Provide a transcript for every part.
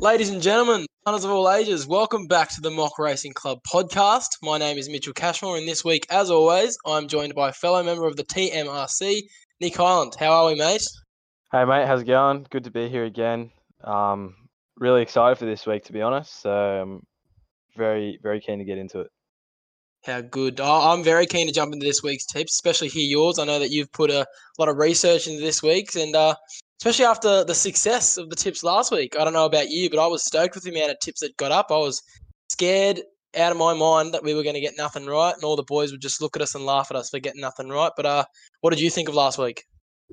Ladies and gentlemen, punters of all ages, welcome back to the Mock Racing Club podcast. My name is Mitchell Cashmore, and this week, as always, I'm joined by a fellow member of the TMRC, Nick Ireland. How are we, mate? Hey, mate. How's it going? Good to be here again. Really excited for this week, to be honest. So I'm very, very keen to get into it. How good. I'm very keen to jump into this week's tips, especially hear yours. I know that you've put a lot of research into this week's, and especially after the success of the tips last week. I don't know about you, but I was stoked with the amount of tips that got up. I was scared out of my mind that we were going to get nothing right, and all the boys would just look at us and laugh at us for getting nothing right. But what did you think of last week?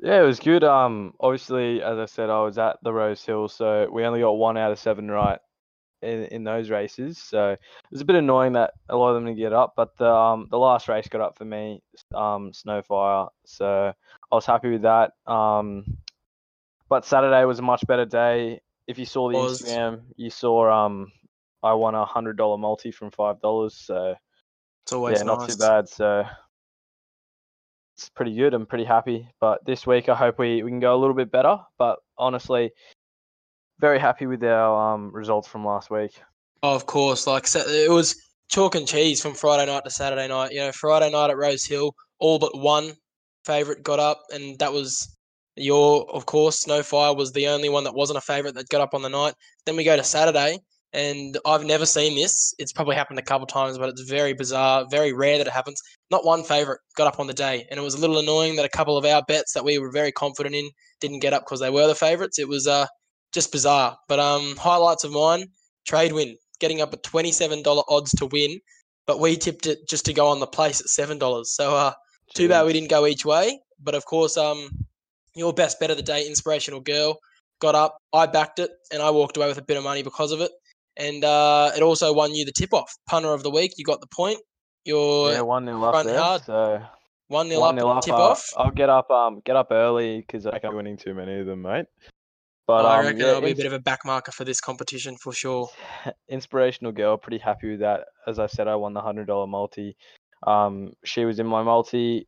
Yeah, it was good. Obviously, as I said, I was at the Rose Hill, so we only got 1 out of 7 right in those races. So it was a bit annoying that a lot of them didn't get up, but the last race got up for me, Snowfire. So I was happy with that. But Saturday was a much better day. If you saw the Instagram, you saw I won a $100 multi from $5. So it's always nice. Not too bad. So it's pretty good. I'm pretty happy. But this week, I hope we can go a little bit better. But honestly, very happy with our results from last week. Oh, of course. Like, it was chalk and cheese from Friday night to Saturday night. You know, Friday night at Rose Hill, all but one favourite got up, and that was... of course, Snowfire was the only one that wasn't a favourite that got up on the night. Then we go to Saturday, and I've never seen this. It's probably happened a couple times, but it's very bizarre, very rare that it happens. Not one favourite got up on the day, and it was a little annoying that a couple of our bets that we were very confident in didn't get up because they were the favourites. It was just bizarre. But highlights of mine, trade win, getting up at $27 odds to win, but we tipped it just to go on the place at $7. So too bad we didn't go each way, but of course... your best bet of the day, Inspirational Girl, got up. I backed it, and I walked away with a bit of money because of it. And it also won you the tip-off. Punter of the week, you got the point. You're 1-0 up there. Hard. So 1-0 up on tip-off. I'll get up early because I can't be winning too many of them, mate. But I reckon I'll be a bit of a backmarker for this competition for sure. Inspirational Girl, pretty happy with that. As I said, I won the $100 multi. She was in my multi.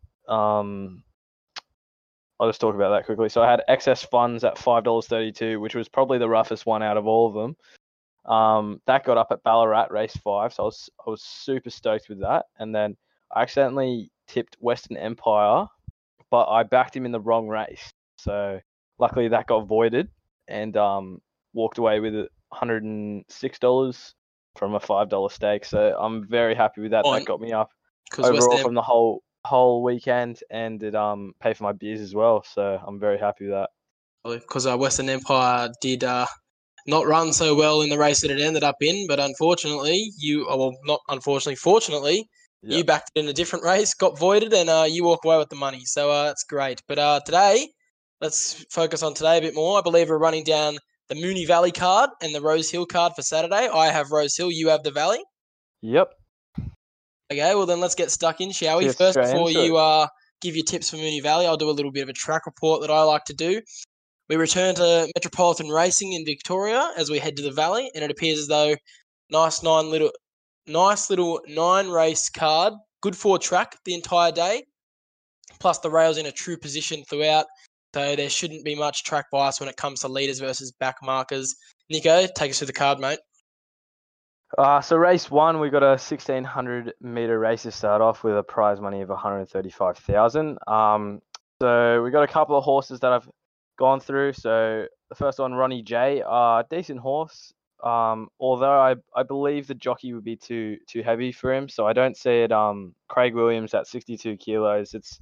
I'll just talk about that quickly. So I had excess funds at $5.32, which was probably the roughest one out of all of them. That got up at Ballarat race 5, so I was super stoked with that. And then I accidentally tipped Western Empire, but I backed him in the wrong race. So luckily that got voided, and walked away with $106 from a $5 stake. So I'm very happy with that. That got me up overall from the whole weekend, and it paid for my beers as well, so I'm very happy with that. Because Western Empire did not run so well in the race that it ended up in, but unfortunately, fortunately, you backed it in a different race, got voided, and you walk away with the money, so that's great. But today, let's focus on today a bit more. I believe we're running down the Moonee Valley card and the Rose Hill card for Saturday. I have Rose Hill, you have the Valley. Yep. Okay, well then let's get stuck in, shall we? Yes, first, before you give your tips for Moonee Valley, I'll do a little bit of a track report that I like to do. We return to Metropolitan Racing in Victoria as we head to the Valley, and it appears as though nice little 9-race card, good for track the entire day, plus the rail's in a true position throughout, so there shouldn't be much track bias when it comes to leaders versus back markers. Nico, take us through the card, mate. So race 1, we got a 1,600-metre race to start off with a prize money of $135,000. So we got a couple of horses that I've gone through. So the first one, Ronnie J, decent horse, although I believe the jockey would be too heavy for him. So I don't see it. Craig Williams at 62 kilos, it's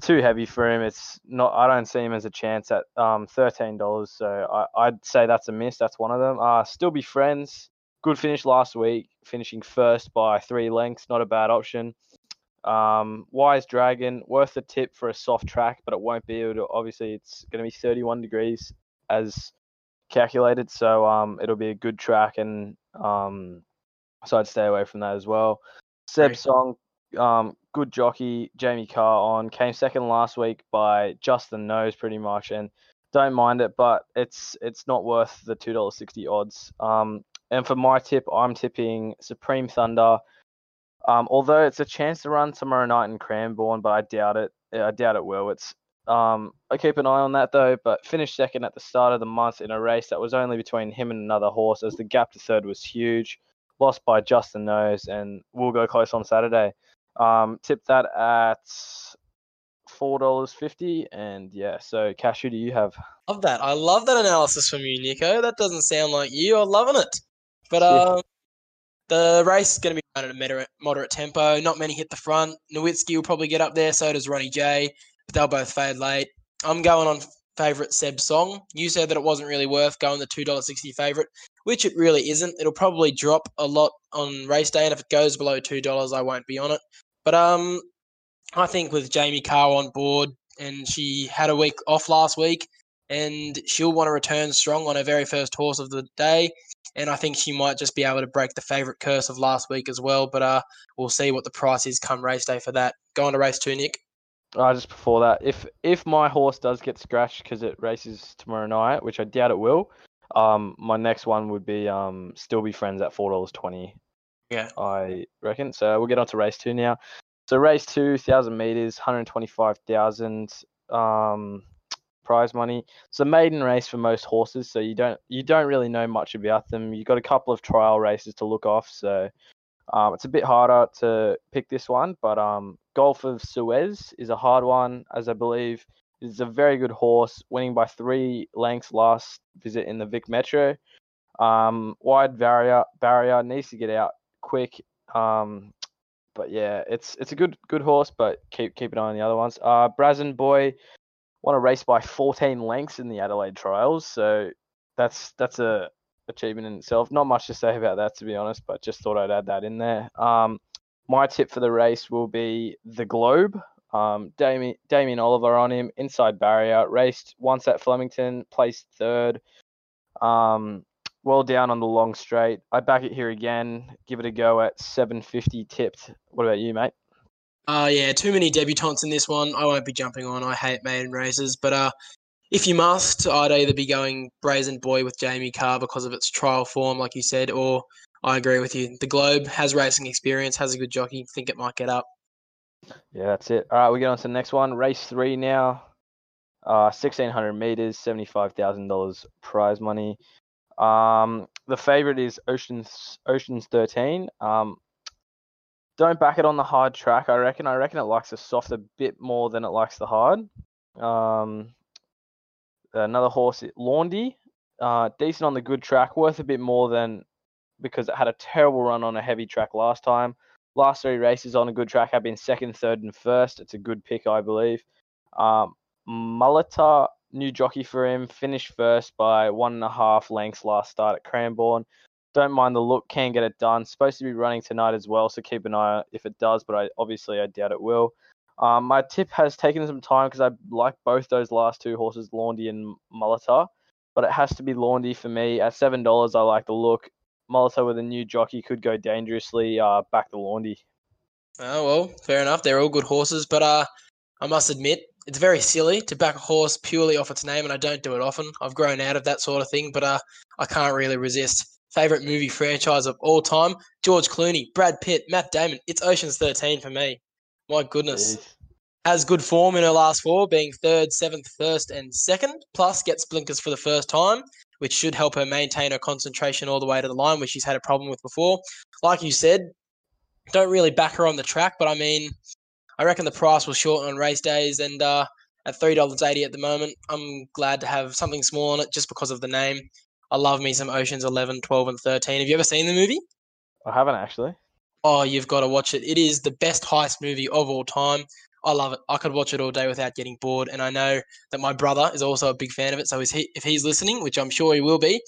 too heavy for him. I don't see him as a chance at $13. So I'd say that's a miss. That's one of them. Still Be Friends. Good finish last week, finishing first by 3 lengths. Not a bad option. Wise Dragon, worth the tip for a soft track, but it won't be. Obviously, it's going to be 31 degrees as calculated, so it'll be a good track, and so I'd stay away from that as well. Seb Song, good jockey, Jamie Carr on. Came second last week by just the nose pretty much, and don't mind it, but it's not worth the $2.60 odds. And for my tip, I'm tipping Supreme Thunder. Although it's a chance to run tomorrow night in Cranbourne, but I doubt it will. It's I keep an eye on that though, but finished second at the start of the month in a race that was only between him and another horse, as the gap to third was huge. Lost by just the nose, and will go close on Saturday. Tip that at $4.50, and yeah, so Cash, who do you have? Love that. I love that analysis from you, Nico. That doesn't sound like you. I'm loving it. But the race is going to be run at a moderate tempo. Not many hit the front. Nowitzki will probably get up there, so does Ronnie J. But they'll both fade late. I'm going on favourite Seb Song. You said that it wasn't really worth going the $2.60 favourite, which it really isn't. It'll probably drop a lot on race day, and if it goes below $2, I won't be on it. But I think with Jamie Carr on board, and she had a week off last week, and she'll want to return strong on her very first horse of the day, and I think she might just be able to break the favourite curse of last week as well, but we'll see what the price is come race day for that. Go on to race two, Nick. Just before that, if my horse does get scratched because it races tomorrow night, which I doubt it will, my next one would be Still Be Friends at $4.20. Yeah, I reckon. So we'll get on to race two now. So race 2,000 meters, 125,000 prize money. It's a maiden race for most horses, so you don't really know much about them. You've got a couple of trial races to look off, so. It's a bit harder to pick this one, but Gulf of Suez is a hard one, as I believe it's a very good horse, winning by 3 lengths last visit in the Vic Metro. Wide barrier needs to get out quick, but yeah, it's a good horse, but keep an eye on the other ones. Brazen Boy won a race by 14 lengths in the Adelaide Trials, so that's a achievement in itself. Not much to say about that, to be honest, but just thought I'd add that in there. My tip for the race will be The Globe. Damien Oliver on him, inside barrier, raced once at Flemington, placed third, well down on the long straight. I back it here again, give it a go at $7.50 tipped. What about you, mate? Yeah, too many debutantes in this one. I won't be jumping on. I hate maiden races, but if you must, I'd either be going Brazen Boy with Jamie Carr because of its trial form, like you said, or I agree with you. The Globe has racing experience, has a good jockey, think it might get up. Yeah, that's it. All right, we get on to the next one. Race 3 now, 1,600 metres, $75,000 prize money. The favourite is Ocean's 13. Don't back it on the hard track, I reckon. I reckon it likes the soft a bit more than it likes the hard. Another horse, Laundy, decent on the good track, worth a bit more than because it had a terrible run on a heavy track last time. Last 3 races on a good track have been second, third, and first. It's a good pick, I believe. Molotov, new jockey for him, finished first by 1.5 lengths last start at Cranbourne. Don't mind the look, can get it done. Supposed to be running tonight as well, so keep an eye out if it does, but I doubt it will. My tip has taken some time because I like both those last 2 horses, Laundy and Molotov, but it has to be Laundy for me. At $7, I like the look. Molotov with a new jockey could go dangerously. Back the Laundy. Oh, well, fair enough. They're all good horses, but I must admit, it's very silly to back a horse purely off its name, and I don't do it often. I've grown out of that sort of thing, but I can't really resist. Favourite movie franchise of all time, George Clooney, Brad Pitt, Matt Damon. It's Ocean's 13 for me. My goodness. Jeez. Has good form in her last 4, being 3rd, 7th, 1st, and 2nd, plus gets blinkers for the first time, which should help her maintain her concentration all the way to the line, which she's had a problem with before. Like you said, don't really back her on the track, but I mean, I reckon the price will shorten on race days, and at $3.80 at the moment, I'm glad to have something small on it just because of the name. I love me some Oceans 11, 12, and 13. Have you ever seen the movie? I haven't, actually. Oh, you've got to watch it. It is the best heist movie of all time. I love it. I could watch it all day without getting bored, and I know that my brother is also a big fan of it, so if he's listening, which I'm sure he will be,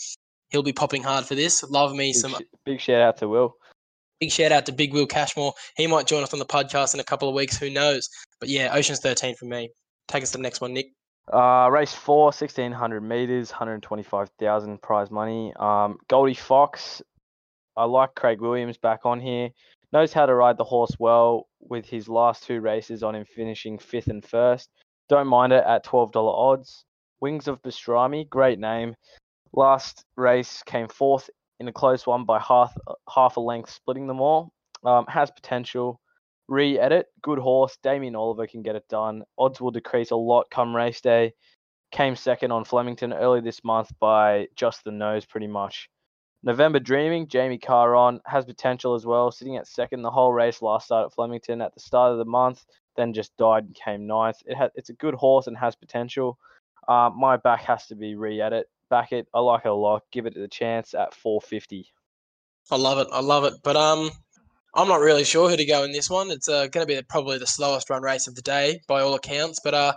he'll be popping hard for this. Love me some... Big shout-out to Will. Big shout-out to Big Will Cashmore. He might join us on the podcast in a couple of weeks. Who knows? But yeah, Ocean's 13 for me. Take us to the next one, Nick. Race 4, 1,600 metres, $125,000 prize money. Goldie Fox... I like Craig Williams back on here. Knows how to ride the horse well with his last 2 races on him finishing 5th and 1st. Don't mind it at $12 odds. Wings of Pastrami, great name. Last race came 4th in a close one by half a length, splitting them all. Has potential. Re-edit, good horse. Damien Oliver can get it done. Odds will decrease a lot come race day. Came second on Flemington early this month by just the nose, pretty much. November Dreaming, Jamie Carr on, has potential as well, sitting at second the whole race last start at Flemington at the start of the month, then just died and came ninth. It's a good horse and has potential. My back has to be Re-edit. Back it. I like it a lot. Give it a chance at 450. I love it. I love it. But I'm not really sure who to go in this one. It's going to be probably the slowest run race of the day by all accounts. But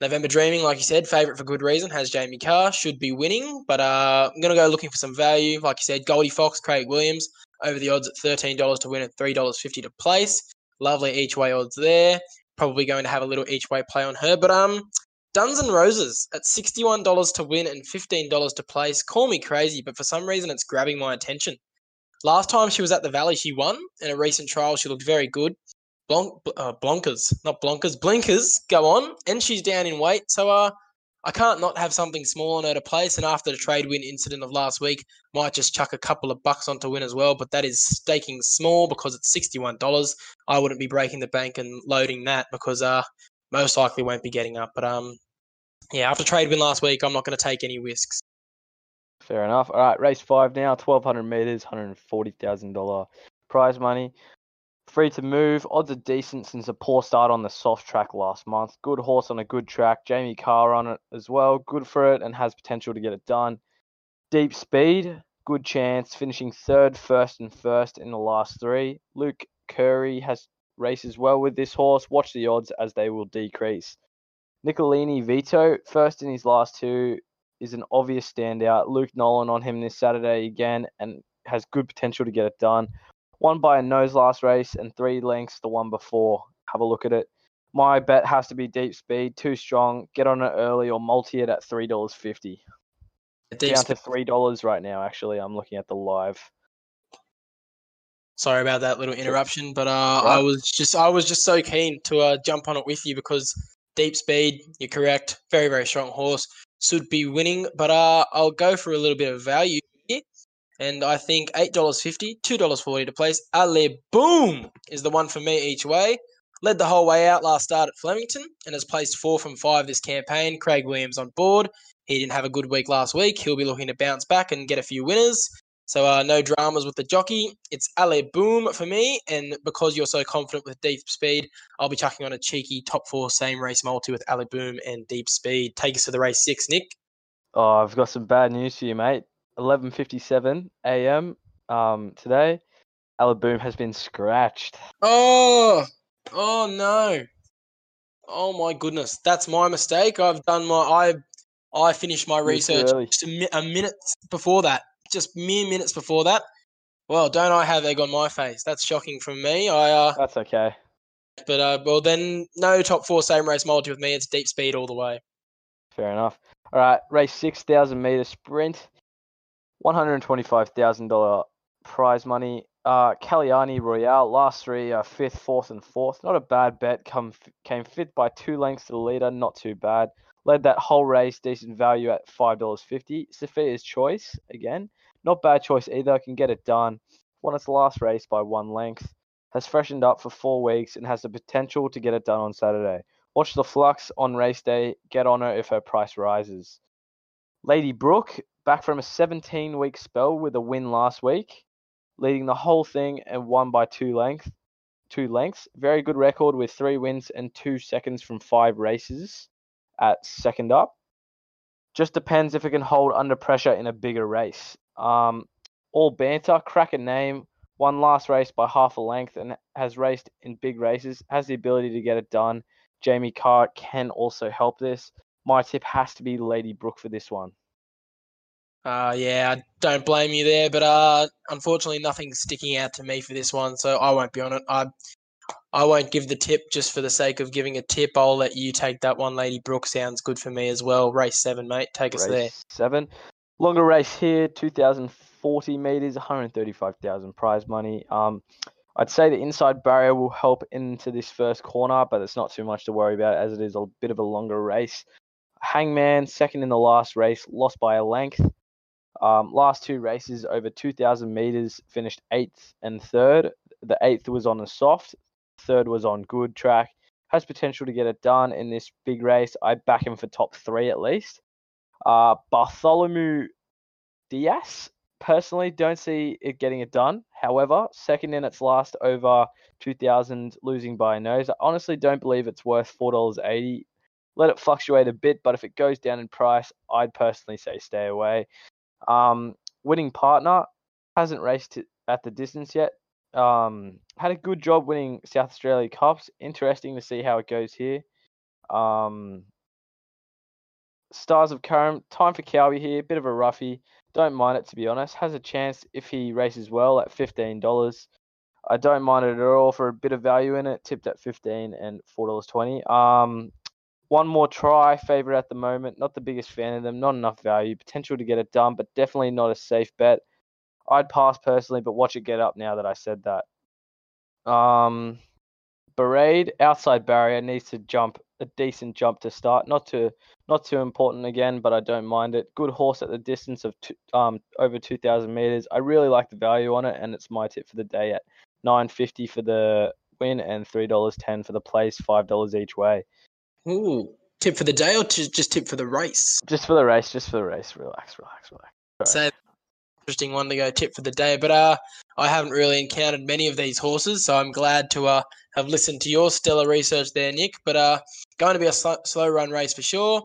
November Dreaming, like you said, favourite for good reason, has Jamie Carr, should be winning. But I'm going to go looking for some value. Like you said, Goldie Fox, Craig Williams, over the odds at $13 to win at $3.50 to place. Lovely each-way odds there. Probably going to have a little each-way play on her. But Duns and Roses at $61 to win and $15 to place. Call me crazy, but for some reason it's grabbing my attention. Last time she was at the Valley, she won. In a recent trial, she looked very good. Blinkers go on, and she's down in weight. So I can't not have something small on her to place. And after the trade win incident of last week, might just chuck a couple of bucks on to win as well. But that is staking small because it's $61. I wouldn't be breaking the bank and loading that because most likely won't be getting up. But yeah, after trade win last week, I'm not going to take any risks. Fair enough. All right, race five now, 1,200 metres, $140,000 prize money. Free to move. Odds are decent since a poor start on the soft track last month. Good horse on a good track. Jamie Carr on it as well. Good for it and has potential to get it done. Deep Speed, good chance. Finishing third, first and first in the last three. Luke Curry has races well with this horse. Watch the odds as they will decrease. Nicolini Vito, first in his last two, is an obvious standout. Luke Nolan on him this Saturday again and has good potential to get it done. Won by a nose last race and 3 lengths the one before. Have a look at it. My bet has to be Deep Speed, too strong. Get on it early or multi it at $3.50. Down to $3 right now, actually. I'm looking at the live. Sorry about that little interruption, but right. I was just so keen to jump on it with you because Deep Speed, you're correct, very, very strong horse. Should be winning, but I'll go for a little bit of value here. And I think $8.50, $2.40 to place. Ali Boom is the one for me each way. Led the whole way out last start at Flemington and has placed 4 from 5 this campaign. Craig Williams on board. He didn't have a good week last week. He'll be looking to bounce back and get a few winners. So no dramas with the jockey. It's Ali Boom for me. And because you're so confident with Deep Speed, I'll be chucking on a cheeky top 4 same race multi with Ali Boom and Deep Speed. Take us to the race 6, Nick. Oh, I've got some bad news for you, mate. 11:57 a.m. Today, Ali Boom has been scratched. Oh no! Oh my goodness, that's my mistake. I've done I finished my research just a minute before that. Just mere minutes before that. Well, don't I have egg on my face? That's shocking from me. That's okay. But, well, then no top 4 same race multi with me. It's Deep Speed all the way. Fair enough. All right, race 6,000-metre sprint. $125,000 prize money. Caliani Royale, last three, 5th, 4th, and 4th. Not a bad bet. Came 5th by 2 lengths to the leader. Not too bad. Led that whole race, decent value at $5.50. Sophia's Choice, again, not bad choice either. Can get it done. Won its last race by 1 length. Has freshened up for 4 weeks and has the potential to get it done on Saturday. Watch the flux on race day. Get on her if her price rises. Lady Brooke, back from a 17-week spell with a win last week, leading the whole thing and won by 2 lengths. Very good record with 3 wins and 2 seconds from 5 races. At second up. Just depends if it can hold under pressure in a bigger race. All Banter, crack a name, won last race by 0.5 length and has raced in big races, has the ability to get it done. Jamie Carr can also help this. My tip has to be Lady Brooke for this one. Yeah, I don't blame you there, but unfortunately nothing's sticking out to me for this one, so I won't be on it. I won't give the tip just for the sake of giving a tip. I'll let you take that one. Lady Brooke sounds good for me as well. Race 7, mate. Take us there. Race 7. Longer race here, 2,040 metres, $135,000 prize money. I'd say the inside barrier will help into this first corner, but it's not too much to worry about as it is a bit of a longer race. Hangman, second in the last race, lost by 1 length. Last 2 races over 2,000 metres, finished 8th and 3rd. The 8th was on a soft. Third was on good track. Has potential to get it done in this big race. I back him for top three at least. Bartolomeu Dias, personally, don't see it getting it done. However, second in its last over 2,000, losing by a nose. I honestly don't believe it's worth $4.80. Let it fluctuate a bit, but if it goes down in price, I'd personally say stay away. Winning Partner hasn't raced at the distance yet. Had a good job winning South Australia Cups. Interesting to see how it goes here. Stars of Curram, time for Cowie here. Bit of a roughie. Don't mind it, to be honest. Has a chance if he races well at $15. I don't mind it at all for a bit of value in it. Tipped at $15 and $4.20. One More Try, favourite at the moment. Not the biggest fan of them. Not enough value. Potential to get it done, but definitely not a safe bet. I'd pass personally, but watch it get up now that I said that. Berade, outside barrier, needs to jump a decent jump to start. Not too important again, but I don't mind it. Good horse at the distance of over 2,000 metres. I really like the value on it, and it's my tip for the day at $9.50 for the win and $3.10 for the place, $5 each way. Ooh, tip for the day or just tip for the race? Just for the race. Relax. Sorry. So, interesting one to go tip for the day, but I haven't really encountered many of these horses, so I'm glad to have listened to your stellar research there, Nick. But going to be a slow run race for sure,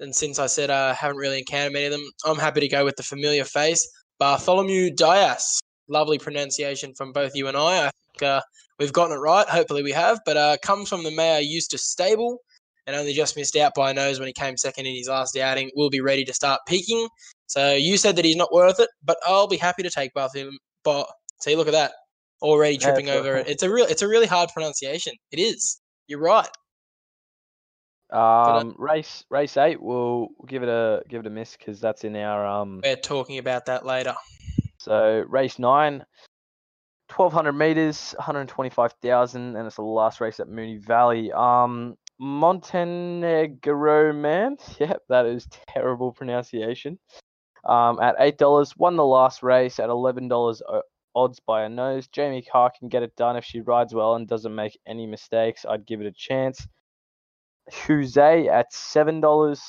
and since I said I haven't really encountered many of them, I'm happy to go with the familiar face, Bartolomeu Dias. Lovely pronunciation from both you and I. I think we've gotten it right, hopefully we have, but comes from the mare Eustace Stable and only just missed out by a nose when he came second in his last outing. Will be ready to start peaking. So you said that he's not worth it, but I'll be happy to take Bartholomew. But see, look at that, already tripping over it. It's a really hard pronunciation. It is. You're right. Race 8, we'll give it a miss because that's in our We're talking about that later. So race 9, 1,200 meters, 125,000, and it's the last race at Moonee Valley. Montenegro Man. Yep, that is terrible pronunciation. At $8, won the last race at $11 odds by a nose. Jamie Carr can get it done if she rides well and doesn't make any mistakes. I'd give it a chance. Jose at $7,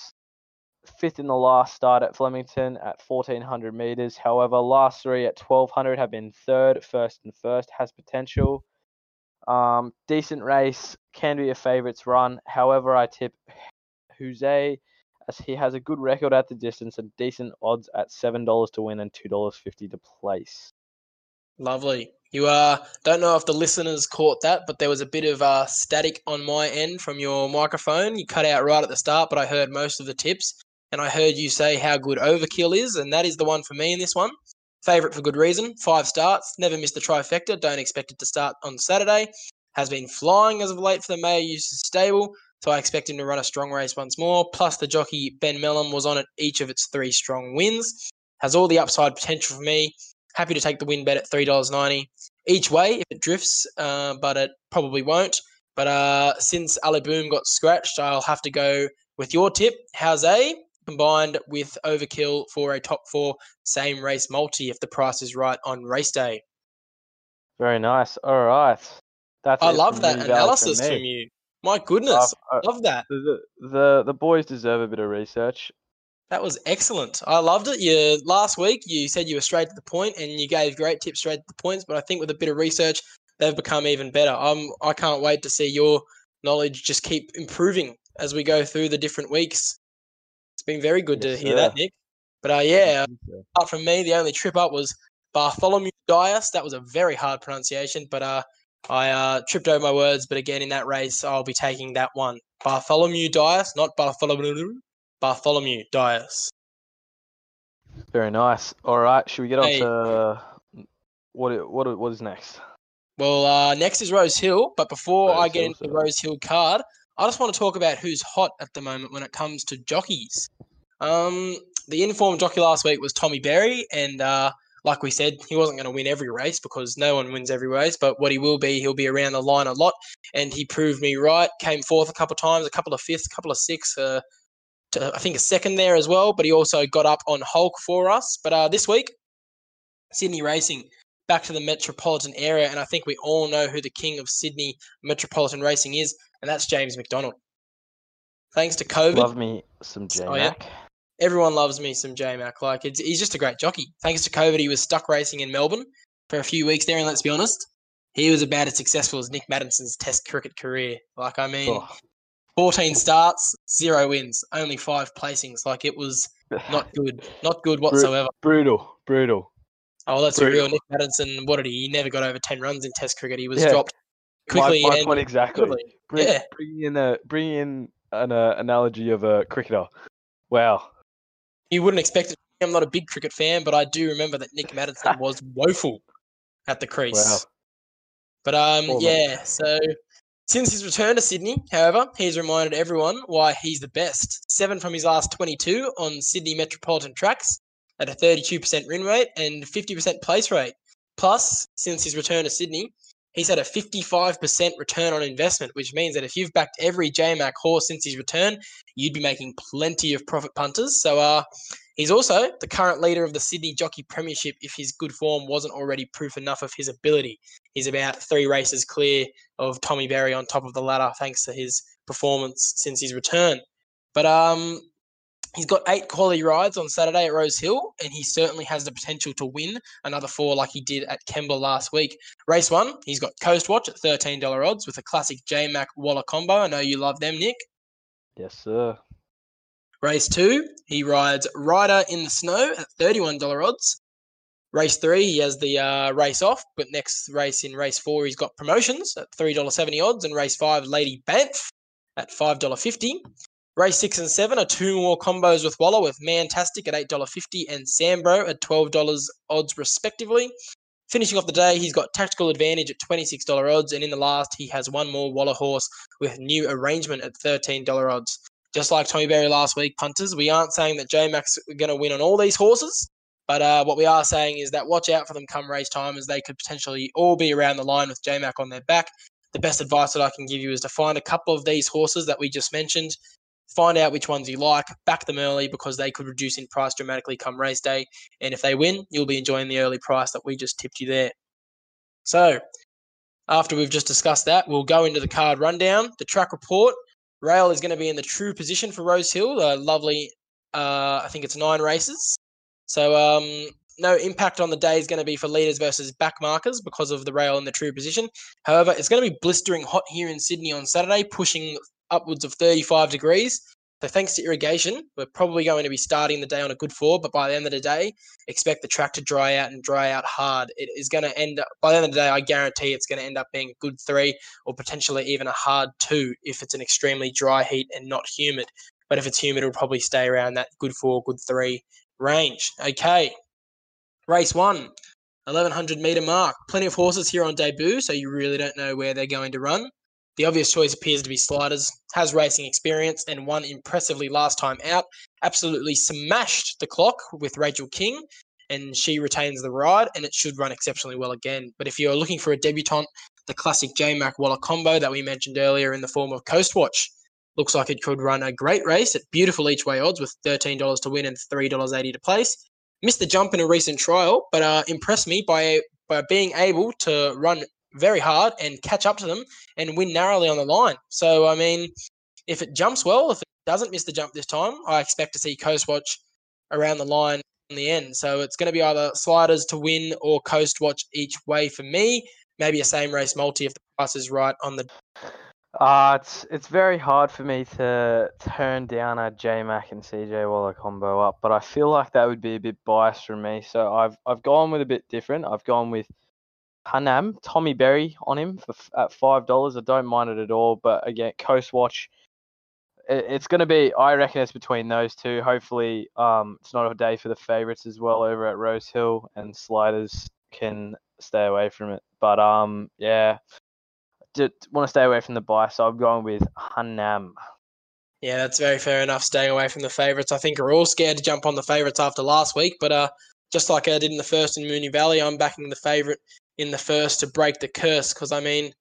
fifth in the last start at Flemington at 1,400 metres. However, last three at 1,200 have been third, first and first. Has potential. Decent race, can be a favourites run. However, I tip Jose as he has a good record at the distance and decent odds at $7 to win and $2.50 to place. Lovely. You don't know if the listeners caught that, but there was a bit of static on my end from your microphone. You cut out right at the start, but I heard most of the tips, and I heard you say how good Overkill is, and that is the one for me in this one. Favourite for good reason, 5 starts, never missed the trifecta, don't expect it to start on Saturday. Has been flying as of late for the Mayor Eustace Stable, so I expect him to run a strong race once more. Plus the jockey Ben Mellum was on at each of its 3 strong wins. Has all the upside potential for me. Happy to take the win bet at $3.90 each way if it drifts, but it probably won't. But since Ali Boom got scratched, I'll have to go with your tip, Jose, combined with Overkill for a top 4 same race multi if the price is right on race day. Very nice. All right. I love that analysis from you. My goodness. Love that. The boys deserve a bit of research. That was excellent. I loved it. Last week you said you were straight to the point and you gave great tips straight to the points, but I think with a bit of research, they've become even better. I can't wait to see your knowledge just keep improving as we go through the different weeks. Been very good to hear that, Nick. But apart from me, the only trip up was Bartolomeu Dias. That was a very hard pronunciation, but I tripped over my words. But again, in that race, I'll be taking that one. Bartolomeu Dias, not Bartholomew Dias. Very nice. All right, should we get on to what is next? Well, next is Rose Hill. But before I get into the Rose Hill card, I just want to talk about who's hot at the moment when it comes to jockeys. The informed jockey last week was Tommy Berry, and like we said, he wasn't going to win every race because no one wins every race, but what he will be, he'll be around the line a lot, and he proved me right, came fourth a couple of times, a couple of fifths, a couple of sixths, I think a second there as well, but he also got up on Hulk for us. But this week, Sydney Racing back to the metropolitan area, and I think we all know who the king of Sydney metropolitan racing is, and that's James McDonald. Thanks to COVID. Love me some J-Mac. Oh, yeah. Everyone loves me some J-Mac. Like, he's just a great jockey. Thanks to COVID, he was stuck racing in Melbourne for a few weeks there, and let's be honest, he was about as successful as Nick Maddison's Test cricket career. Like, I mean, 14 starts, 0 wins, only 5 placings. Like, it was not good. Not good whatsoever. Brutal. Oh, that's real. Nick Maddison, what did he? He never got over 10 runs in Test cricket. He was dropped quickly. My point exactly. Bring in an analogy of a cricketer. Wow. You wouldn't expect it. I'm not a big cricket fan, but I do remember that Nick Maddison was woeful at the crease. Wow. But, so since his return to Sydney, however, he's reminded everyone why he's the best. 7 from his last 22 on Sydney metropolitan tracks at a 32% win rate and 50% place rate. Plus, since his return to Sydney, he's had a 55% return on investment, which means that if you've backed every JMAC horse since his return, you'd be making plenty of profit punters. So he's also the current leader of the Sydney Jockey Premiership if his good form wasn't already proof enough of his ability. He's about 3 races clear of Tommy Berry on top of the ladder thanks to his performance since his return. But he's got 8 quality rides on Saturday at Rose Hill, and he certainly has the potential to win another 4 like he did at Kembla last week. Race 1, he's got Coast Watch at $13 odds with a classic J-Mac Waller combo. I know you love them, Nick. Yes, sir. Race 2, he rides Rider in the Snow at $31 odds. Race 3, he has the race off, but next race in race 4, he's got Promotions at $3.70 odds, and race 5, Lady Banff at $5.50. Race 6 and 7 are 2 more combos with Waller, with Mantastic at $8.50 and Sambro at $12 odds respectively. Finishing off the day, he's got Tactical Advantage at $26 odds, and in the last, he has one more Waller horse with New Arrangement at $13 odds. Just like Tommy Berry last week, punters, we aren't saying that J-Mac's going to win on all these horses. But what we are saying is that watch out for them come race time, as they could potentially all be around the line with J-Mac on their back. The best advice that I can give you is to find a couple of these horses that we just mentioned, find out which ones you like, back them early because they could reduce in price dramatically come race day. And if they win, you'll be enjoying the early price that we just tipped you there. So after we've just discussed that, we'll go into the card rundown, the track report. Rail is going to be in the true position for Rose Hill. Lovely, I think it's 9 races. So no impact on the day is going to be for leaders versus backmarkers because of the rail in the true position. However, it's going to be blistering hot here in Sydney on Saturday, pushing upwards of 35 degrees. So thanks to irrigation, we're probably going to be starting the day on a good 4, but by the end of the day, expect the track to dry out and dry out hard. It is going to end up, by the end of the day, I guarantee it's going to end up being a good 3 or potentially even a hard 2 if it's an extremely dry heat and not humid. But if it's humid, it'll probably stay around that good 4, good 3 range. Okay. Race 1, 1100 meter mark. Plenty of horses here on debut, so you really don't know where they're going to run. The obvious choice appears to be Sliders, has racing experience and won impressively last time out. Absolutely smashed the clock with Rachel King, and she retains the ride, and it should run exceptionally well again. But if you're looking for a debutante, the classic J-Mac Waller combo that we mentioned earlier in the form of Coast Watch looks like it could run a great race at beautiful each-way odds with $13 to win and $3.80 to place. Missed the jump in a recent trial, but impressed me by being able to run very hard and catch up to them and win narrowly on the line. So, I mean, if it jumps well, if it doesn't miss the jump this time, I expect to see Coast Watch around the line in the end. So it's going to be either Sliders to win or Coast Watch each way for me. Maybe a same race multi if the price is right on the... It's very hard for me to turn down a J-Mac and CJ Waller combo up, but I feel like that would be a bit biased from me. So I've gone with a bit different. I've gone with Hanam, Tommy Berry on him at $5. I don't mind it at all. But again, Coast Watch, it's going to be, I reckon it's between those two. Hopefully it's not a day for the favourites as well over at Rose Hill, and Sliders can stay away from it. But want to stay away from the buy, so I'm going with Hanam. Yeah, that's very fair enough, staying away from the favourites. I think we're all scared to jump on the favourites after last week, but just like I did in the first in Moonee Valley, I'm backing the favourite in the first to break the curse, because, I mean,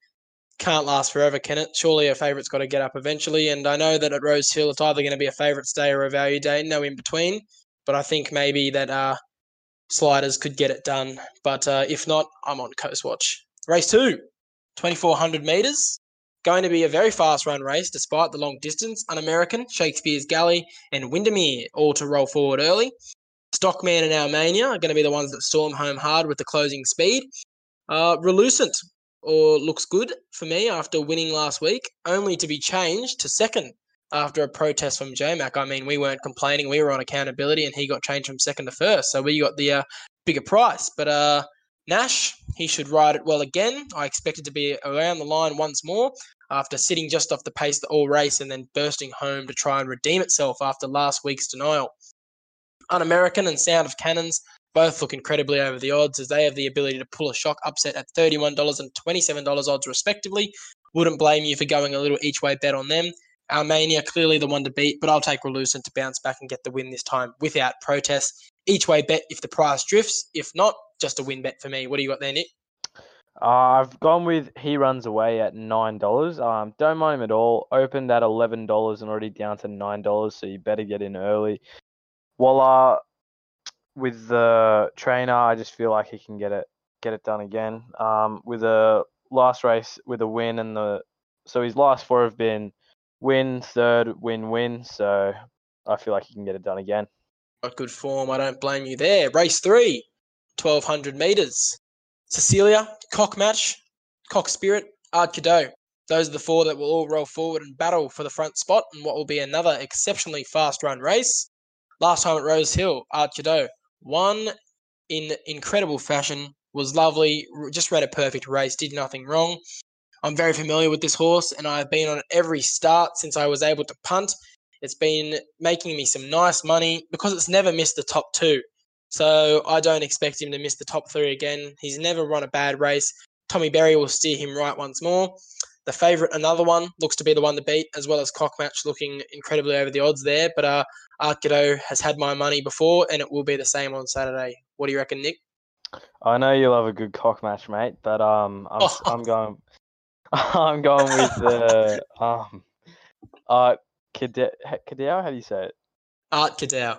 can't last forever, can it? Surely a favourite's got to get up eventually, and I know that at Rose Hill it's either going to be a favourites day or a value day, no in between, but I think maybe that sliders could get it done. But if not, I'm on Coast Watch. Race 2, 2,400 metres. Going to be a very fast-run race despite the long distance. Un-American, Shakespeare's Galley, and Windermere all to roll forward early. Stockman and Almania are going to be the ones that storm home hard with the closing speed. Relucent or looks good for me after winning last week, only to be changed to second after a protest from JMac. I mean, we weren't complaining. We were on accountability, and he got changed from second to first, so we got the bigger price. But Nash, he should ride it well again. I expect it to be around the line once more after sitting just off the pace the all race and then bursting home to try and redeem itself after last week's denial. Un-American and Sound of Cannons both look incredibly over the odds as they have the ability to pull a shock upset at $31 and $27 odds respectively. Wouldn't blame you for going a little each way bet on them. Almania clearly the one to beat, but I'll take Relucent to bounce back and get the win this time without protest. Each way bet if the price drifts. If not, just a win bet for me. What do you got there, Nick? I've gone with He Runs Away at $9. Don't mind him at all. Opened at $11 and already down to $9, so you better get in early. Voila, with the trainer, I just feel like he can get it done again. With a last race with a win, and so his last four have been win, third, win, win. So I feel like he can get it done again. Got good form. I don't blame you there. Race 3, 1,200 metres. Cecilia, Cock Match, Cock Spirit, Ard Cadeau. Those are the four that will all roll forward and battle for the front spot in what will be another exceptionally fast-run race. Last time at Rose Hill, Ard Cadeau won in incredible fashion, was lovely, just ran a perfect race, did nothing wrong. I'm very familiar with this horse, and I've been on every start since I was able to punt. It's been making me some nice money because it's never missed the top two. So I don't expect him to miss the top three again. He's never run a bad race. Tommy Berry will steer him right once more. The favourite, another one, looks to be the one to beat, as well as Cockmatch looking incredibly over the odds there. But Ard Cadeau has had my money before, and it will be the same on Saturday. What do you reckon, Nick? I know you love a good Cockmatch, mate, but I'm going with the Cadeau. How do you say it? Ard Cadeau.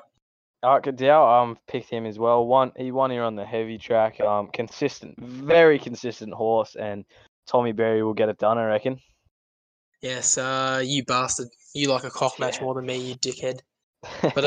Ard Cadeau. Picked him as well. He won here on the heavy track. Consistent, very consistent horse, and Tommy Berry will get it done, I reckon. Yes, you bastard. You like a cock match more than me, you dickhead. But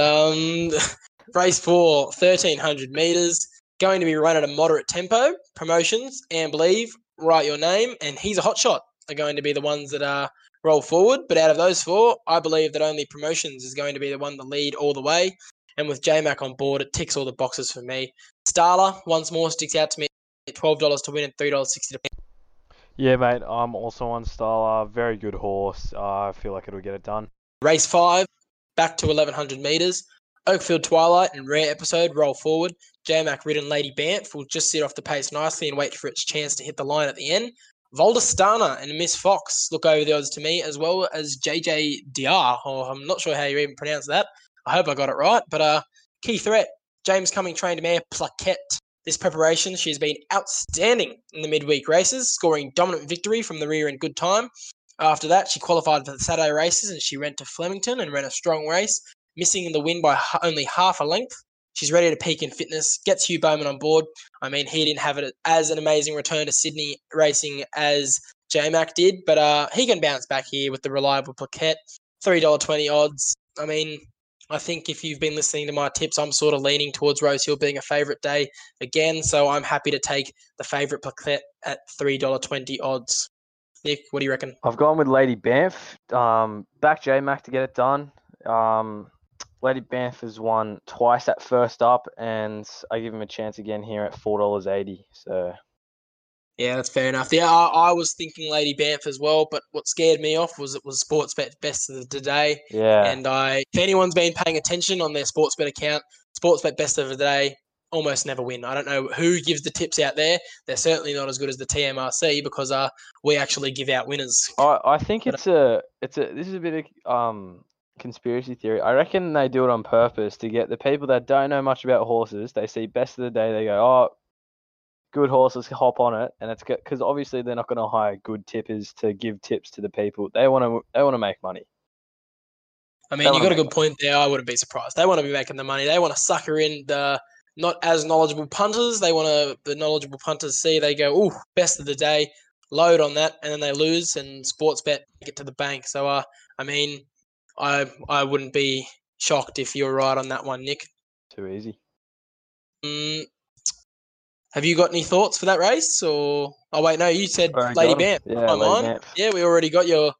race 4, 1,300 metres. Going to be run at a moderate tempo. Promotions, and Believe, Write Your Name, and He's a Hot Shot are going to be the ones that roll forward. But out of those four, I believe that only Promotions is going to be the one to lead all the way. And with JMac on board, it ticks all the boxes for me. Starler, once more, sticks out to me at $12 to win and $3.60 to win. Yeah, mate, I'm also on Starler. Very good horse. I feel like it'll get it done. Race 5, back to 1,100 metres. Oakfield Twilight and Rare Episode roll forward. JMac ridden Lady Banff will just sit off the pace nicely and wait for its chance to hit the line at the end. Voldestana and Miss Fox look over the odds to me, as well as JJ DR, or I'm not sure how you even pronounce that. I hope I got it right. But Key Threat, James Cumming trained mare Plaquette. This preparation, she has been outstanding in the midweek races, scoring dominant victory from the rear in good time. After that, she qualified for the Saturday races and she went to Flemington and ran a strong race, missing the win by only half a length. She's ready to peak in fitness, gets Hugh Bowman on board. I mean, he didn't have it as an amazing return to Sydney racing as JMac did, but he can bounce back here with the reliable Plaquette, $3.20 odds. I mean, I think if you've been listening to my tips, I'm sort of leaning towards Rose Hill being a favourite day again, so I'm happy to take the favourite Plaquette at $3.20 odds. Nick, what do you reckon? I've gone with Lady Banff. Back JMac to get it done. Lady Banff has won twice at first up, and I give him a chance again here at $4.80. So. Yeah, that's fair enough. Yeah, I was thinking Lady Banff as well, but what scared me off was it was Sportsbet's Best of the Day. Yeah. And if anyone's been paying attention on their Sportsbet account, Sportsbet Best of the Day almost never win. I don't know who gives the tips out there. They're certainly not as good as the TMRC because we actually give out winners. I think this is a bit of conspiracy theory. I reckon they do it on purpose to get the people that don't know much about horses. They see Best of the Day, they go, oh, good horses hop on it, and it's because obviously they're not going to hire good tippers to give tips to the people. They want to make money. I mean, you got a good point there. I wouldn't be surprised. They want to be making the money. They want to sucker in the not as knowledgeable punters. They want to, the knowledgeable punters see, they go, oh, best of the day, load on that, and then they lose, and sports bet get to the bank. So, I mean, I wouldn't be shocked if you're right on that one, Nick. Too easy. Have you got any thoughts for that race? Or oh wait, no, you said Lady Banff. Yeah, I'm on. Banff. Yeah, we already got your.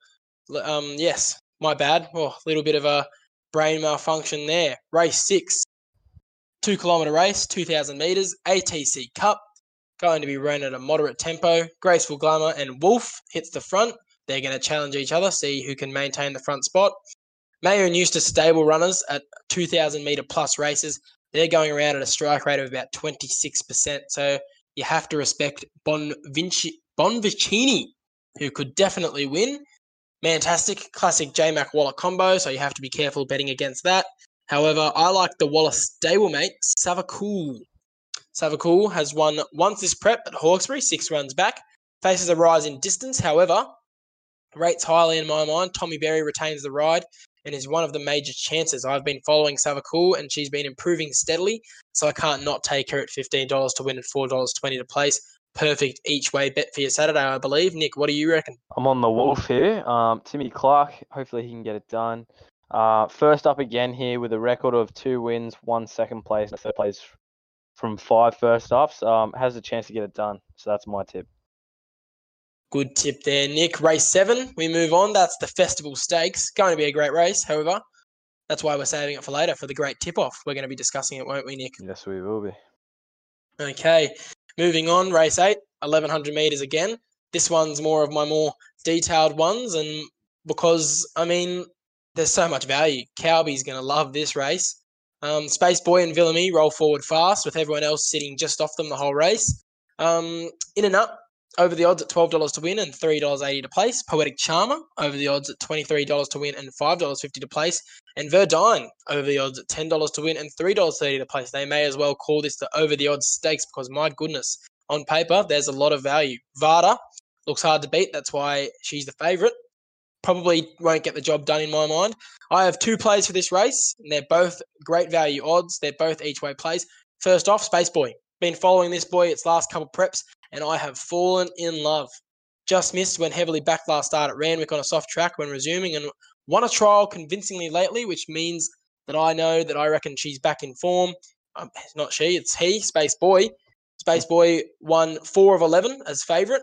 Yes, my bad. Oh, a little bit of a brain malfunction there. Race 6, 2 kilometre race, 2,000 metres, ATC Cup. Going to be run at a moderate tempo. Graceful Glamour and Wolf hits the front. They're going to challenge each other, see who can maintain the front spot. Mayo and Eustace Stable runners at 2,000 metre plus races. They're going around at a strike rate of about 26%. So you have to respect Bonvicini, who could definitely win. Mantastic, classic J-Mac-Waller combo, so you have to be careful betting against that. However, I like the Waller stablemate, Savakul. Savakul has won once this prep at Hawkesbury, 6 runs back. Faces a rise in distance, however, rates highly in my mind. Tommy Berry retains the ride and is one of the major chances. I've been following Savakul, and she's been improving steadily, so I can't not take her at $15 to win and $4.20 to place. Perfect each way bet for your Saturday, I believe. Nick, what do you reckon? I'm on the Wolf here. Timmy Clark, hopefully he can get it done. First up again here with a record of 2 wins, 1 second place, and a third place from 5 first ups. Has a chance to get it done, so that's my tip. Good tip there, Nick. Race 7, we move on. That's the Festival Stakes. Going to be a great race, however. That's why we're saving it for later, for the great tip-off. We're going to be discussing it, won't we, Nick? Yes, we will be. Okay, moving on. Race 8, 1,100 metres again. This one's more of my more detailed ones, and because, I mean, there's so much value. Cowby's going to love this race. Space Boy and Villamy roll forward fast, with everyone else sitting just off them the whole race. In and Up, over the odds at $12 to win and $3.80 to place. Poetic Charmer, over the odds at $23 to win and $5.50 to place. And Verdine, over the odds at $10 to win and $3.30 to place. They may as well call this the over the odds stakes because, my goodness, on paper, there's a lot of value. Varda looks hard to beat. That's why she's the favourite. Probably won't get the job done in my mind. I have 2 plays for this race, and they're both great value odds. They're both each-way plays. First off, Space Boy. Been following this boy its last couple preps, and I have fallen in love. Just missed when heavily back last start at Randwick on a soft track when resuming, and won a trial convincingly lately, which means that I know that I reckon she's back in form. Not she, it's he, Space Boy. Space Boy won 4 of 11 as favourite.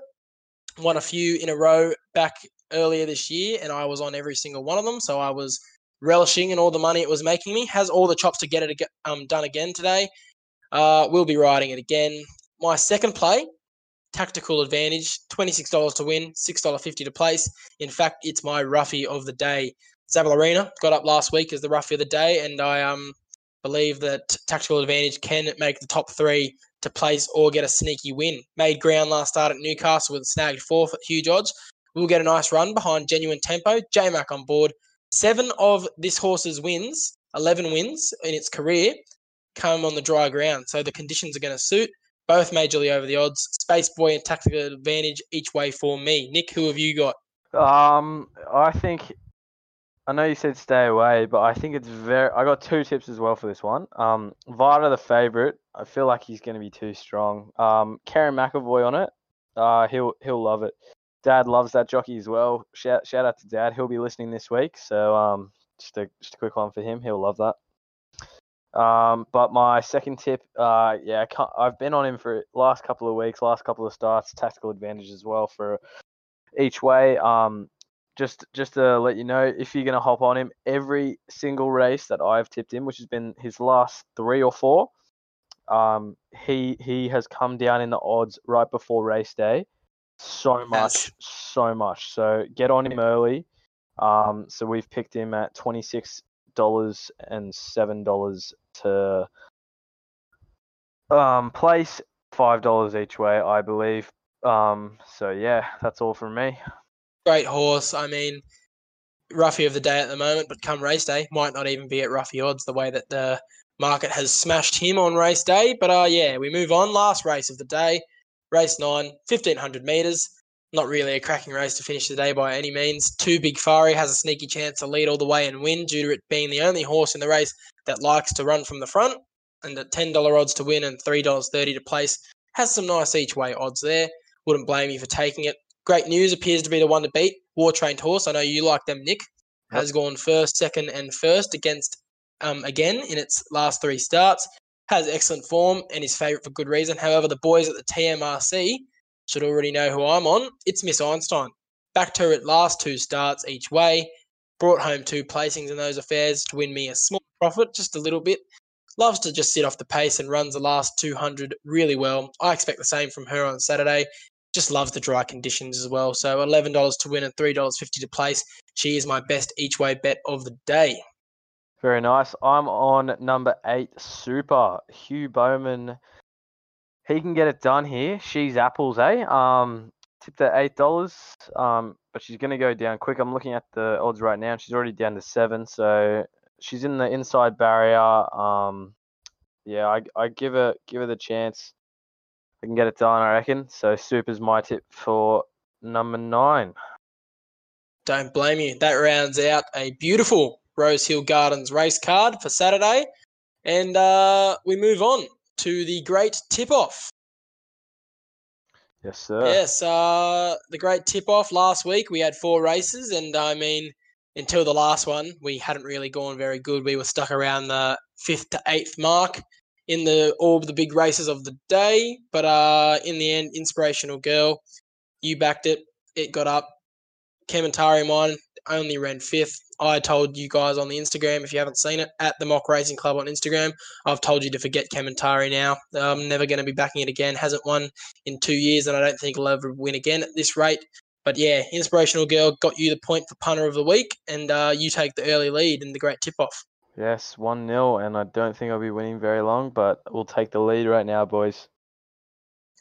Won a few in a row back earlier this year, and I was on every single one of them, so I was relishing in all the money it was making me. Has all the chops to get it done again today. We'll be riding it again. My second play, Tactical Advantage, $26 to win, $6.50 to place. In fact, it's my roughie of the day. Zaballarina got up last week as the roughie of the day, and I believe that Tactical Advantage can make the top 3 to place or get a sneaky win. Made ground last start at Newcastle with snagged 4th at huge odds. We'll get a nice run behind Genuine Tempo. J-Mac on board. 7 of this horse's wins, 11 wins in its career, come on the dry ground, so the conditions are going to suit. Both majorly over the odds. Space Boy and Tactical Advantage each way for me. Nick, who have you got? I know you said stay away, but I think it's I got 2 tips as well for this one. Varda, the favourite. I feel like he's going to be too strong. Karen McAvoy on it. He'll love it. Dad loves that jockey as well. Shout out to Dad. He'll be listening this week. So just a quick one for him. He'll love that. But my second tip, I've been on him for last couple of weeks, last couple of starts, Tactical Advantage as well for each way. Just to let you know, if you're going to hop on him, every single race that I've tipped him, which has been his last 3 or 4, he has come down in the odds right before race day. So much. So get on him early. So we've picked him at $26 and $7 to place, $5 each way, I believe. That's all from me. Great horse. I mean, roughie of the day at the moment, but come race day, might not even be at roughie odds the way that the market has smashed him on race day. But we move on. Last race of the day, race 9, 1,500 metres. Not really a cracking race to finish the day by any means. Too Big Fari has a sneaky chance to lead all the way and win due to it being the only horse in the race that likes to run from the front. and the $10 odds to win and $3.30 to place. Has some nice each way odds there. Wouldn't blame you for taking it. Great News appears to be the one to beat. War Trained Horse, I know you like them, Nick. Yep. Has gone first, second, and first against again in its last three starts. Has excellent form and is favourite for good reason. However, the boys at the TMRC should already know who I'm on. It's Miss Einstein. Backed her at last two starts each way. Brought home two placings in those affairs to win me a small profit, just a little bit. Loves to just sit off the pace and runs the last 200 really well. I expect the same from her on Saturday. Just loves the dry conditions as well. So $11 to win and $3.50 to place. She is my best each way bet of the day. Very nice. I'm on number 8, Super. Hugh Bowman. He can get it done here. She's apples, eh? Tipped at $8, but she's going to go down quick. I'm looking at the odds right now. She's already down to 7, so she's in the inside barrier. Yeah, I give her the chance. I can get it done, I reckon. So Super's my tip for number 9. Don't blame you. That rounds out a beautiful Rose Hill Gardens race card for Saturday. And we move on to the Great Tip-Off. Yes, sir. Yes, the Great Tip-Off last week. We had 4 races, and I mean, until the last one, we hadn't really gone very good. We were stuck around the 5th to 8th mark in all the big races of the day. But in the end, Inspirational Girl, you backed it. It got up. Kemantari mine only ran 5th. I told you guys on the Instagram, if you haven't seen it, at the Mock Racing Club on Instagram, I've told you to forget Kemantari now. I'm never going to be backing it again. Hasn't won in 2 years, and I don't think he'll ever win again at this rate. But yeah, Inspirational Girl got you the point for punter of the week, and you take the early lead in the Great Tip-Off. Yes, 1-0, and I don't think I'll be winning very long, but we'll take the lead right now, boys.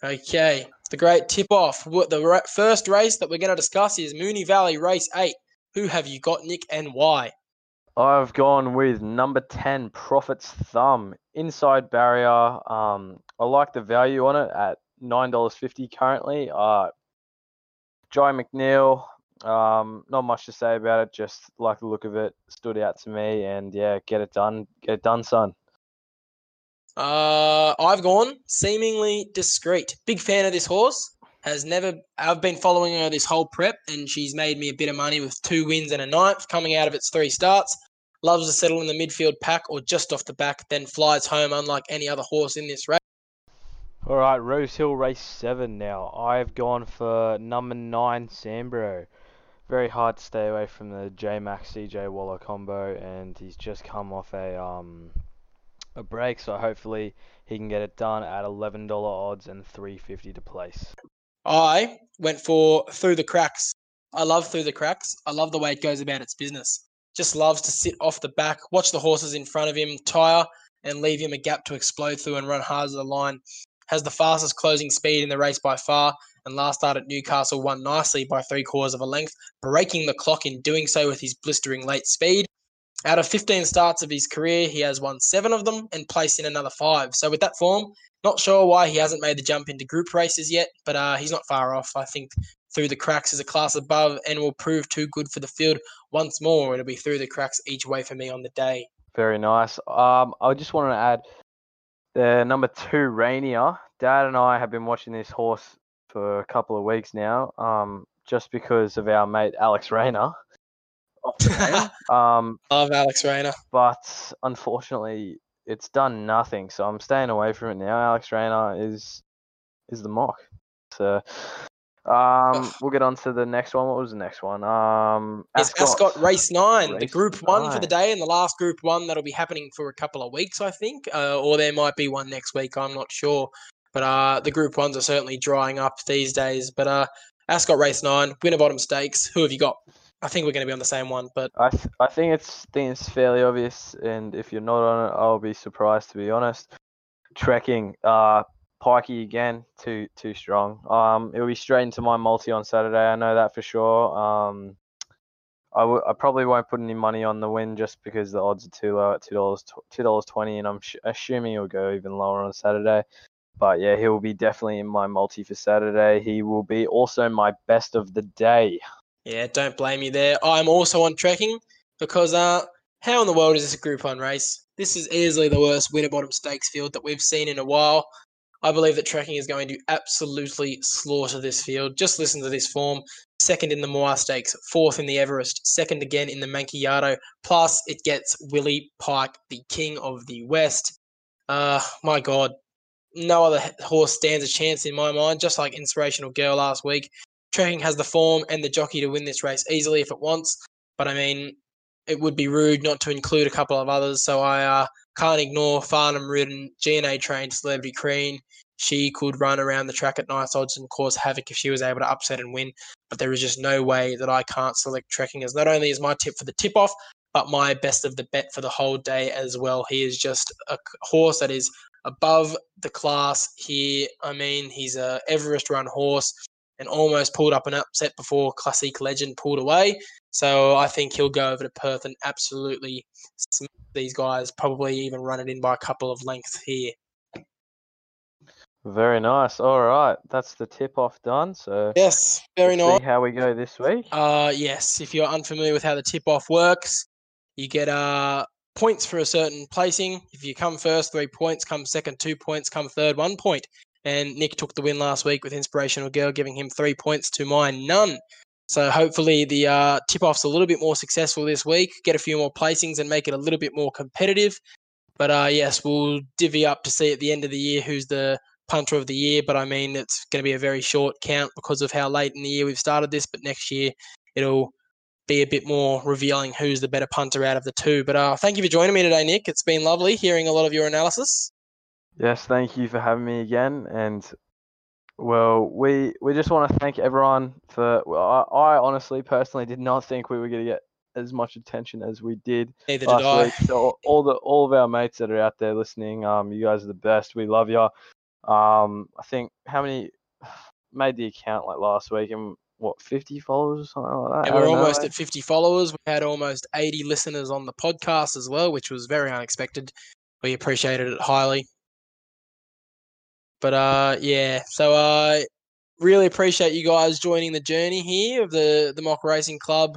Okay, the Great Tip-Off. The first race that we're going to discuss is Moonee Valley Race 8. Who have you got, Nick, and why? I've gone with number 10, Prophet's Thumb, inside barrier. I like the value on it at $9.50 currently. Jai McNeil, not much to say about it. Just like the look of it, stood out to me. And yeah, get it done, son. I've gone seemingly discreet. Big fan of this horse. I've been following her this whole prep, and she's made me a bit of money with 2 wins and a 9th coming out of its 3 starts. Loves to settle in the midfield pack or just off the back, then flies home unlike any other horse in this race. All right, Rose Hill Race 7 now. I've gone for number 9, Sambro. Very hard to stay away from the J-Max CJ Waller combo, and he's just come off a break, so hopefully he can get it done at $11 odds and $3.50 to place. I went for Through the Cracks. I love Through the Cracks. I love the way it goes about its business. Just loves to sit off the back, watch the horses in front of him tire, and leave him a gap to explode through and run hard to the line. Has the fastest closing speed in the race by far, and last start at Newcastle won nicely by 3/4 of a length, breaking the clock in doing so with his blistering late speed. Out of 15 starts of his career, he has won 7 of them and placed in another 5. So with that form, not sure why he hasn't made the jump into group races yet, but he's not far off. I think Through the Cracks is a class above and will prove too good for the field once more. It'll be Through the Cracks each way for me on the day. Very nice. I just wanted to add the number 2, Rainier. Dad and I have been watching this horse for a couple of weeks now, just because of our mate Alex Rayner. Love Alex Rayner. But unfortunately, it's done nothing, so I'm staying away from it now. Alex Rayner is the mock. So we'll get on to the next one. What was the next one? Ascot Race 9, the Group 1 for the day, and the last Group 1 that'll be happening for a couple of weeks, I think, or there might be one next week. I'm not sure, but the Group 1s are certainly drying up these days. But Ascot Race 9, Winter Bottom Stakes. Who have you got? I think we're going to be on the same one, but I think it's fairly obvious, and if you're not on it, I'll be surprised, to be honest. Trekking, Pikey again, too strong. It'll be straight into my multi on Saturday. I know that for sure. I probably won't put any money on the win just because the odds are too low at $2.20, and I'm assuming he'll go even lower on Saturday. But yeah, he will be definitely in my multi for Saturday. He will be also my best of the day. Yeah, don't blame you there. I'm also on Trekking because How in the world is this a Group 1 race? This is easily the worst winter bottom stakes field that we've seen in a while. I believe that Trekking is going to absolutely slaughter this field. Just listen to this form. Second in the Moir Stakes, fourth in the Everest, second again in the Manchayado. Plus, it gets Willie Pike, the King of the West. My God, no other horse stands a chance in my mind, just like Inspirational Girl last week. Trekking has the form and the jockey to win this race easily if it wants. But, I mean, it would be rude not to include a couple of others, so I can't ignore Farnham Ridden, GNA-trained Celebrity Crean. She could run around the track at nice odds and cause havoc if she was able to upset and win, but there is just no way that I can't select Trekking, as not only is my tip for the tip-off, but my best of the bet for the whole day as well. He is just a horse that is above the class here. I mean, he's an Everest-run horse and almost pulled up an upset before Classic Legend pulled away. So I think he'll go over to Perth and absolutely smash these guys, probably even run it in by a couple of lengths here. Very nice. All right. That's the tip-off done. So yes, very nice. See how we go this week. Yes. If you're unfamiliar with how the tip-off works, you get points for a certain placing. If you come first, 3 points, come second, 2 points, come third, 1 point. And Nick took the win last week with Inspirational Girl, giving him 3 points to mine, none. So hopefully the tip-off's a little bit more successful this week, get a few more placings and make it a little bit more competitive. But, yes, we'll divvy up to see at the end of the year who's the punter of the year. But, I mean, it's going to be a very short count because of how late in the year we've started this. But next year it'll be a bit more revealing who's the better punter out of the two. But thank you for joining me today, Nick. It's been lovely hearing a lot of your analysis. Yes, thank you for having me again. And, well, we just want to thank everyone for I honestly, personally, did not think we were going to get as much attention as we did. Neither did I. Week. So all of our mates that are out there listening, you guys are the best. We love you. I think how many made the account like last week and what, 50 followers or something like that? And we're almost at 50 followers. We had almost 80 listeners on the podcast as well, which was very unexpected. We appreciated it highly. But, yeah, so I really appreciate you guys joining the journey here of the Mock Racing Club.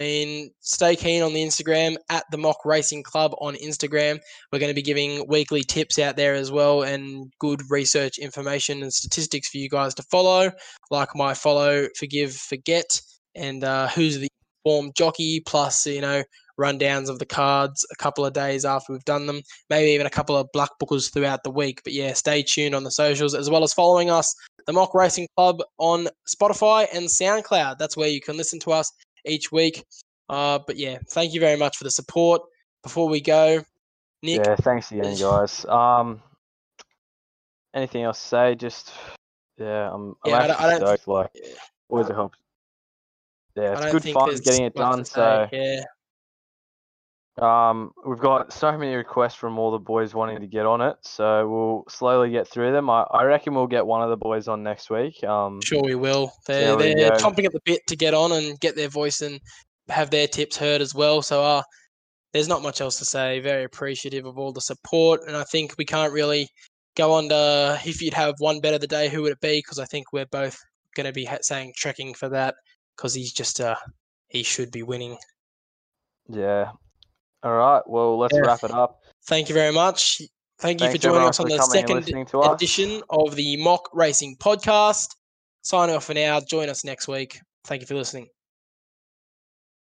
And stay keen on the Instagram, at the Mock Racing Club on Instagram. We're going to be giving weekly tips out there as well and good research information and statistics for you guys to follow, like my follow, forgive, forget, and who's the form jockey, plus, you know, rundowns of the cards a couple of days after we've done them, maybe even a couple of black bookers throughout the week. But yeah, stay tuned on the socials as well as following us, the Mock Racing Club, on Spotify and SoundCloud. That's where you can listen to us each week. But yeah, thank you very much for the support. Before we go, Nick. Yeah, thanks again, guys. Anything else to say? Just, yeah, I'm stoked. Like, always a help. Yeah, it's good fun getting it done. So yeah. We've got so many requests from all the boys wanting to get on it, so we'll slowly get through them. I reckon we'll get one of the boys on next week. Sure we will. They're chomping at the bit to get on and get their voice and have their tips heard as well. So there's not much else to say. Very appreciative of all the support, and I think we can't really go on to if you'd have one bet of the day, who would it be? Because I think we're both going to be saying Trekking for that because he's just he should be winning. Yeah. All right, well, let's wrap it up. Thank you very much. Thanks for joining us on the second edition of the Mock Racing Podcast. Signing off for now. Join us next week. Thank you for listening.